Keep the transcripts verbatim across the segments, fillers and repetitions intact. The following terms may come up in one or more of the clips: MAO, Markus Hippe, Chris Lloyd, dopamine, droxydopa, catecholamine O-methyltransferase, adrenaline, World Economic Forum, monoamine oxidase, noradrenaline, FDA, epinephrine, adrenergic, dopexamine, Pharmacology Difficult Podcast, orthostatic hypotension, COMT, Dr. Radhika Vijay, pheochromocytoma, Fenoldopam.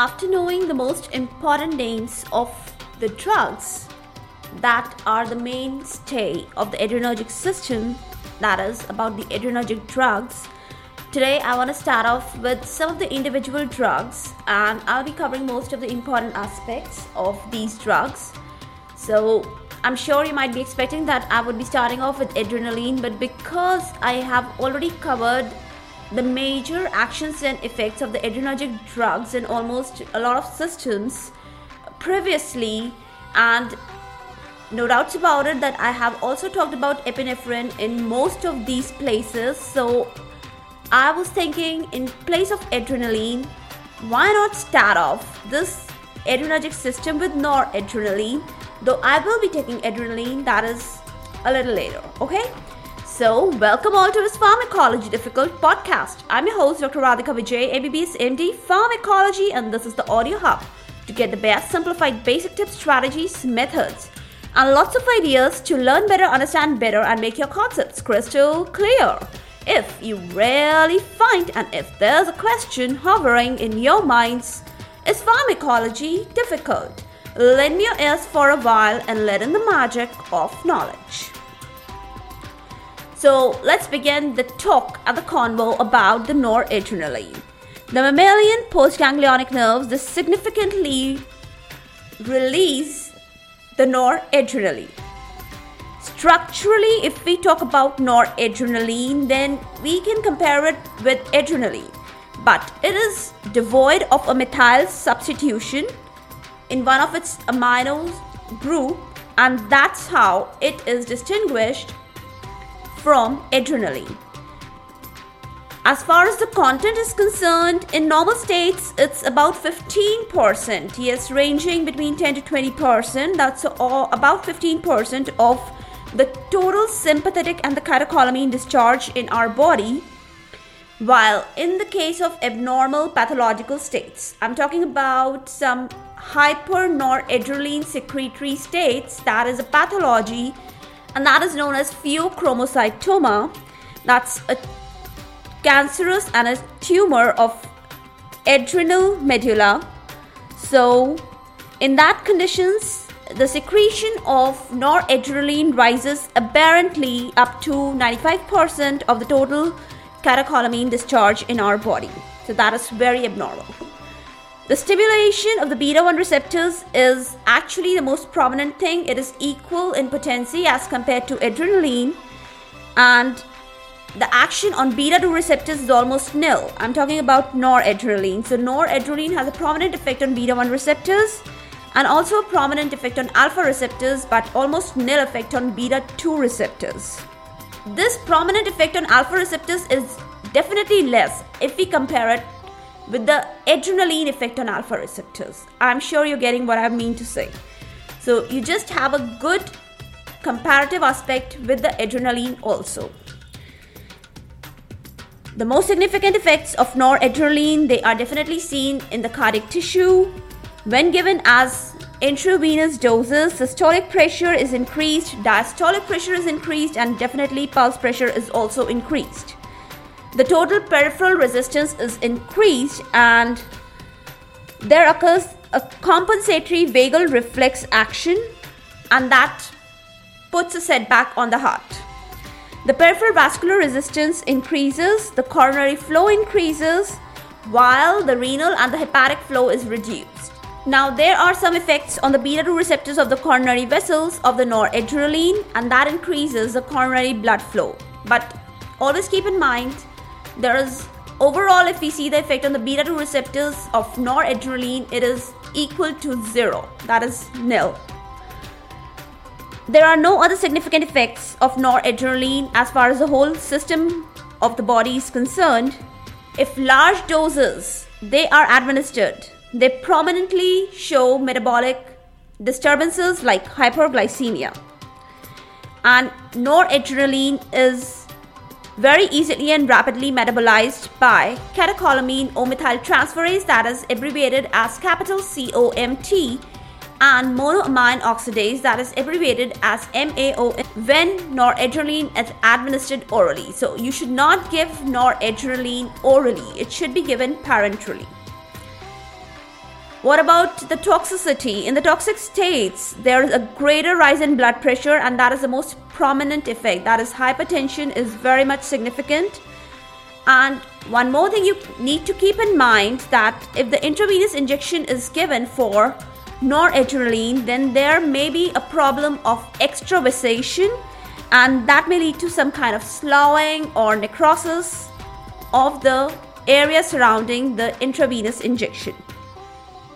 After knowing the most important names of the drugs that are the mainstay of the adrenergic system, that is about the adrenergic drugs, today I want to start off with some of the individual drugs, and I'll be covering most of the important aspects of these drugs. So I'm sure you might be expecting that I would be starting off with adrenaline, but because I have already covered the major actions and effects of the adrenergic drugs in almost a lot of systems previously, and no doubts about it that I have also talked about epinephrine in most of these places, so I was thinking in place of adrenaline, why not start off this adrenergic system with noradrenaline, though I will be taking adrenaline, that is a little later, okay? So, welcome all to this Pharmacology Difficult Podcast. I'm your host, Doctor Radhika Vijay, M B B S M D, Pharmacology, and this is the audio hub to get the best simplified basic tips, strategies, methods, and lots of ideas to learn better, understand better, and make your concepts crystal clear. If you really find, and if there's a question hovering in your minds, is pharmacology difficult? Lend your ears for a while and let in the magic of knowledge. So let's begin the talk and the convo about the noradrenaline. The mammalian postganglionic nerves, they significantly release the noradrenaline. Structurally, if we talk about noradrenaline, then we can compare it with adrenaline, but it is devoid of a methyl substitution in one of its amino group, and that's how it is distinguished from adrenaline. As far as the content is concerned, in normal states, it's about fifteen percent, yes, ranging between ten to twenty percent, that's all, about fifteen percent of the total sympathetic and the catecholamine discharge in our body, while in the case of abnormal pathological states, I'm talking about some hypernoradrenaline secretory states, that is a pathology, and that is known as pheochromocytoma. That's a cancerous and a tumor of adrenal medulla. So in that conditions, the secretion of noradrenaline rises aberrantly up to ninety-five percent of the total catecholamine discharge in our body. So that is very abnormal. The stimulation of the beta one receptors is actually the most prominent thing. It is equal in potency as compared to adrenaline, and the action on beta two receptors is almost nil. I'm talking about noradrenaline. So noradrenaline has a prominent effect on beta one receptors and also a prominent effect on alpha receptors, but almost nil effect on beta two receptors. This prominent effect on alpha receptors is definitely less if we compare it with the adrenaline effect on alpha receptors. I'm sure you're getting what I mean to say. So you just have a good comparative aspect with the adrenaline also. The most significant effects of noradrenaline, they are definitely seen in the cardiac tissue. When given as intravenous doses, systolic pressure is increased, diastolic pressure is increased, and definitely pulse pressure is also increased. The total peripheral resistance is increased, and there occurs a compensatory vagal reflex action, and that puts a setback on the heart. The peripheral vascular resistance increases, the coronary flow increases, while the renal and the hepatic flow is reduced. Now, there are some effects on the beta two receptors of the coronary vessels of the noradrenaline, and that increases the coronary blood flow. But always keep in mind, there is overall, if we see the effect on the beta two receptors of noradrenaline, it is equal to zero, that is nil. There are no other significant effects of noradrenaline as far as the whole system of the body is concerned. If large doses, they are administered, they prominently show metabolic disturbances like hyperglycemia. And noradrenaline is very easily and rapidly metabolized by catecholamine O-methyltransferase, that is abbreviated as capital C O M T, and monoamine oxidase, that is abbreviated as M A O, when noradrenaline is administered orally. So you should not give noradrenaline orally, it should be given parenterally. What about the toxicity? In the toxic states, there is a greater rise in blood pressure, and that is the most prominent effect. That is, hypertension is very much significant. And one more thing you need to keep in mind, that if the intravenous injection is given for noradrenaline, then there may be a problem of extravasation, and that may lead to some kind of sloughing or necrosis of the area surrounding the intravenous injection.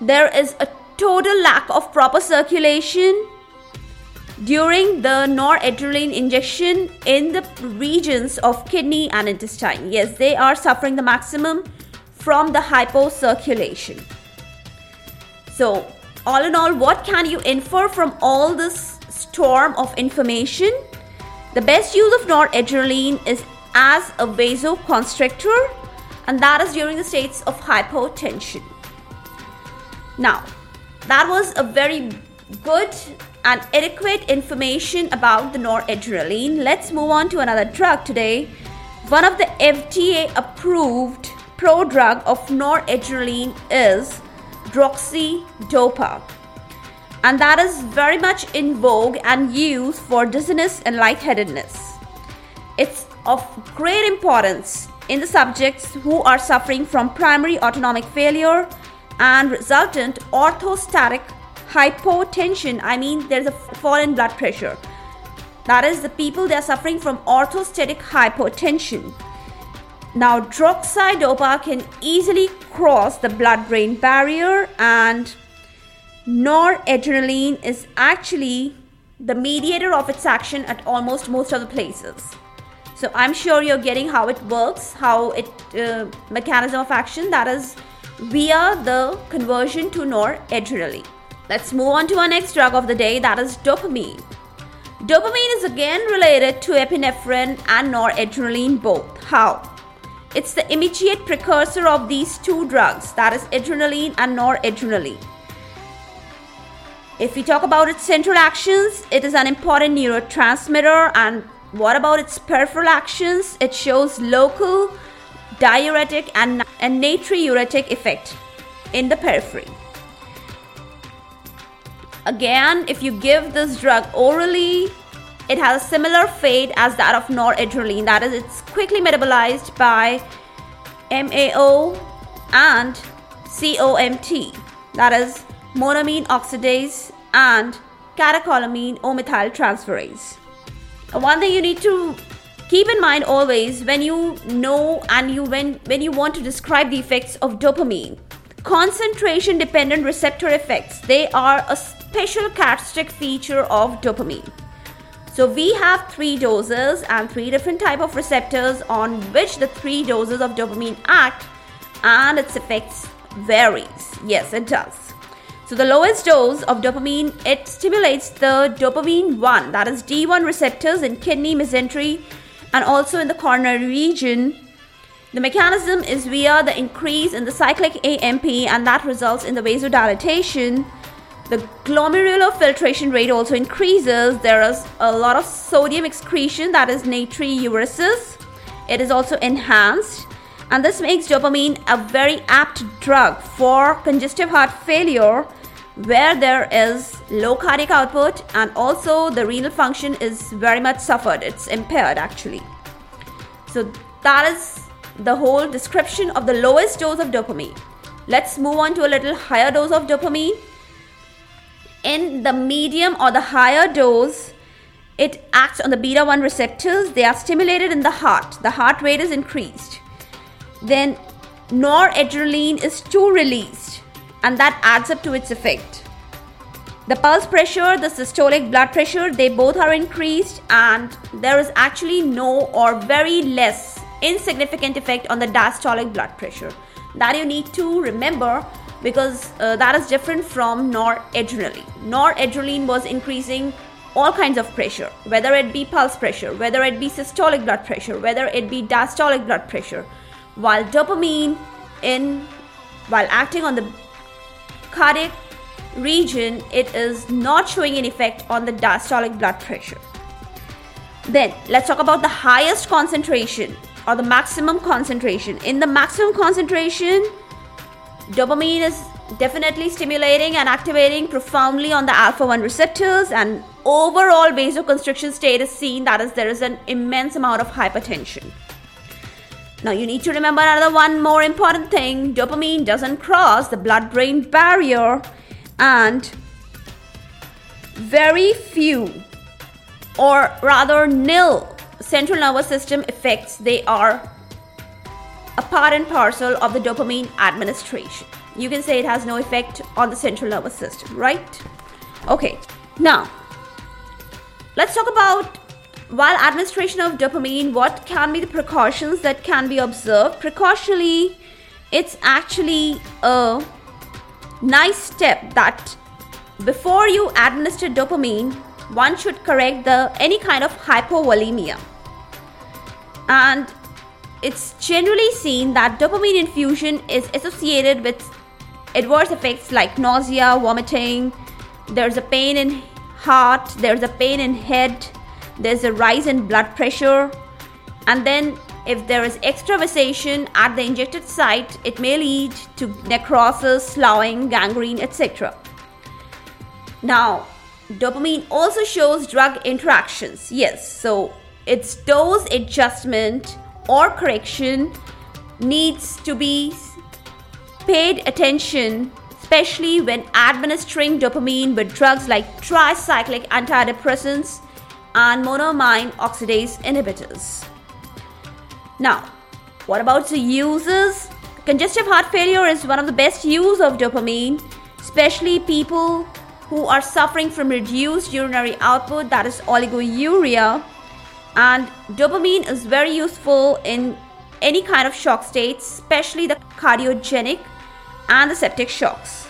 There is a total lack of proper circulation during the noradrenaline injection in the regions of kidney and intestine. Yes, they are suffering the maximum from the hypocirculation. So, all in all, what can you infer from all this storm of information? The best use of noradrenaline is as a vasoconstrictor, and that is during the states of hypotension. Now, that was a very good and adequate information about the noradrenaline. Let's move on to another drug today. One of the F D A approved prodrug of noradrenaline is droxydopa, and that is very much in vogue and used for dizziness and lightheadedness. It's of great importance in the subjects who are suffering from primary autonomic failure and resultant orthostatic hypotension. I mean, there's a fall in blood pressure. That is, the people they are suffering from orthostatic hypotension. Now, droxydopa can easily cross the blood-brain barrier, and noradrenaline is actually the mediator of its action at almost most of the places. So I'm sure you're getting how it works, how it uh, mechanism of action, that is via the conversion to noradrenaline. Let's move on to our next drug of the day, that is dopamine. Dopamine is again related to epinephrine and noradrenaline both. How? It's the immediate precursor of these two drugs, that is adrenaline and noradrenaline. If we talk about its central actions, it is an important neurotransmitter, and what about its peripheral actions? It shows local diuretic and, and natriuretic effect in the periphery. Again, if you give this drug orally, it has a similar fate as that of noradrenaline. That is, it's quickly metabolized by M A O and C O M T. That is, monoamine oxidase and catecholamine O-methyltransferase. One thing you need to keep in mind always when you know and you when, when you want to describe the effects of dopamine. Concentration-dependent receptor effects, they are a special characteristic feature of dopamine. So we have three doses and three different type of receptors on which the three doses of dopamine act, and its effects varies. Yes, it does. So the lowest dose of dopamine, it stimulates the dopamine one, that is D one receptors in kidney, mesentery, and also in the coronary region. The mechanism is via the increase in the cyclic A M P, and that results in the vasodilatation. The glomerular filtration rate also increases. There is a lot of sodium excretion, that is natriuresis. It is also enhanced, and this makes dopamine a very apt drug for congestive heart failure, where there is low cardiac output, and also the renal function is very much suffered. It's impaired actually. So that is the whole description of the lowest dose of dopamine. Let's move on to a little higher dose of dopamine. In the medium or the higher dose, it acts on the beta one receptors. They are stimulated in the heart. The heart rate is increased. Then noradrenaline is too released, and that adds up to its effect. The pulse pressure, the systolic blood pressure, they both are increased, and there is actually no or very less insignificant effect on the diastolic blood pressure. That you need to remember, because uh, that is different from noradrenaline. Noradrenaline was increasing all kinds of pressure, whether it be pulse pressure, whether it be systolic blood pressure, whether it be diastolic blood pressure, while dopamine in while acting on the cardiac region, it is not showing an effect on the diastolic blood pressure. Then let's talk about the highest concentration or the maximum concentration. In the maximum concentration, Dopamine is definitely stimulating and activating profoundly on the alpha one receptors, and overall vasoconstriction state is seen, that is, there is an immense amount of hypertension. Now you need to remember another one more important thing. Dopamine doesn't cross the blood-brain barrier, and very few or rather nil central nervous system effects, they are a part and parcel of the dopamine administration. You can say it has no effect on the central nervous system, right? Okay, now let's talk about, while administration of dopamine, what can be the precautions that can be observed. Precautionally, it's actually a nice step that before you administer dopamine, one should correct the any kind of hypovolemia. And it's generally seen that dopamine infusion is associated with adverse effects like nausea, vomiting, there's a pain in heart, there's a pain in head, there's a rise in blood pressure, and then if there is extravasation at the injected site, it may lead to necrosis, sloughing, gangrene, et cetera. Now, dopamine also shows drug interactions. Yes, so its dose adjustment or correction needs to be paid attention, especially when administering dopamine with drugs like tricyclic antidepressants and monoamine oxidase inhibitors. Now, what about the uses? Congestive heart failure is one of the best use of dopamine, especially people who are suffering from reduced urinary output, that is oliguria. And dopamine is very useful in any kind of shock states, especially the cardiogenic and the septic shocks.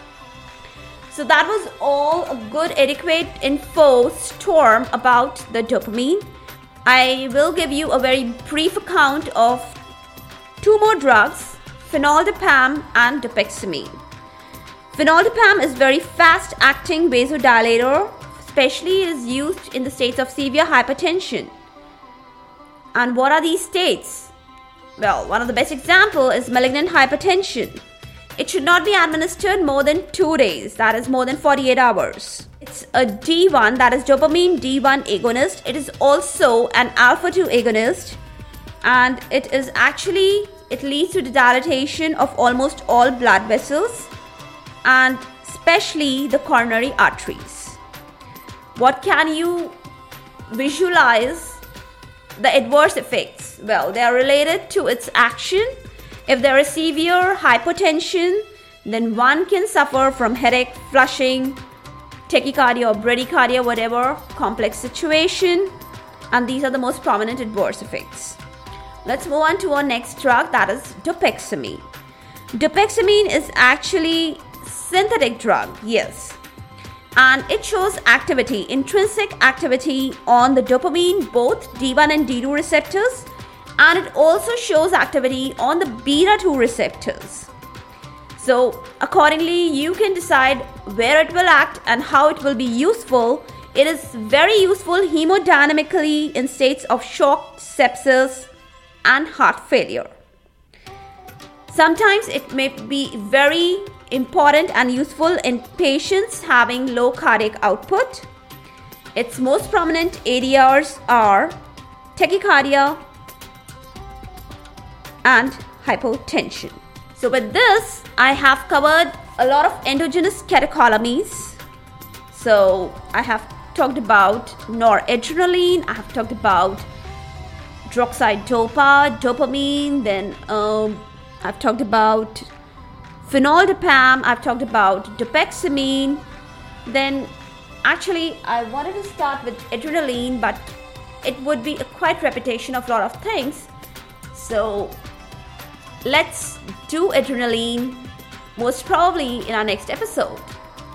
So that was all a good adequate info storm about the dopamine. I will give you a very brief account of two more drugs, Fenoldopam and dopexamine. Fenoldopam is very fast acting vasodilator, especially is used in the states of severe hypertension. And what are these states? Well, one of the best example is malignant hypertension. It should not be administered more than two days, that is more than forty-eight hours. It's a D one, that is dopamine D one agonist. It is also an alpha two agonist, and it is actually, it leads to the dilatation of almost all blood vessels and especially the coronary arteries. What can you visualize? The adverse effects, well, they are related to its action. If there is severe hypotension, then one can suffer from headache, flushing, tachycardia or bradycardia, whatever complex situation, and these are the most prominent adverse effects. Let's move on to our next drug, that is dopexamine. Dopexamine is actually synthetic drug, yes, and it shows activity, intrinsic activity on the dopamine, both D one and D two receptors, and it also shows activity on the beta two receptors. So accordingly, you can decide where it will act and how it will be useful. It is very useful hemodynamically in states of shock, sepsis, and heart failure. Sometimes it may be very important and useful in patients having low cardiac output. Its most prominent A D Rs are tachycardia and hypotension. So with this, I have covered a lot of endogenous catecholamines. So I have talked about noradrenaline, I have talked about droxydopa, dopamine, then um, I've talked about Fenoldopam, I've talked about dopexamine. Then actually I wanted to start with adrenaline, but it would be a quite repetition of a lot of things. So let's do adrenaline most probably in our next episode.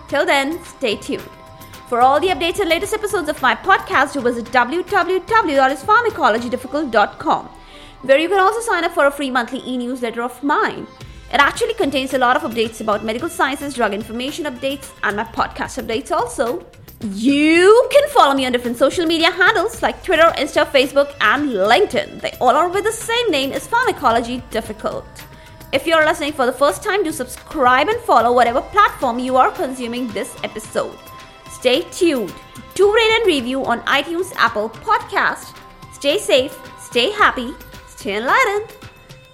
Till then, stay tuned. For all the updates and latest episodes of my podcast, do visit w w w dot pharmacology difficult dot com, where you can also sign up for a free monthly e-newsletter of mine. It actually contains a lot of updates about medical sciences, drug information updates, and my podcast updates also. You can follow me on different social media handles like Twitter, Insta, Facebook, and LinkedIn. They all are with the same name as Pharmacology Difficult. If you're listening for the first time, do subscribe and follow whatever platform you are consuming this episode. Stay tuned to rate and review on iTunes, Apple Podcast. Stay safe, stay happy, stay enlightened.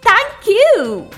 Thank you.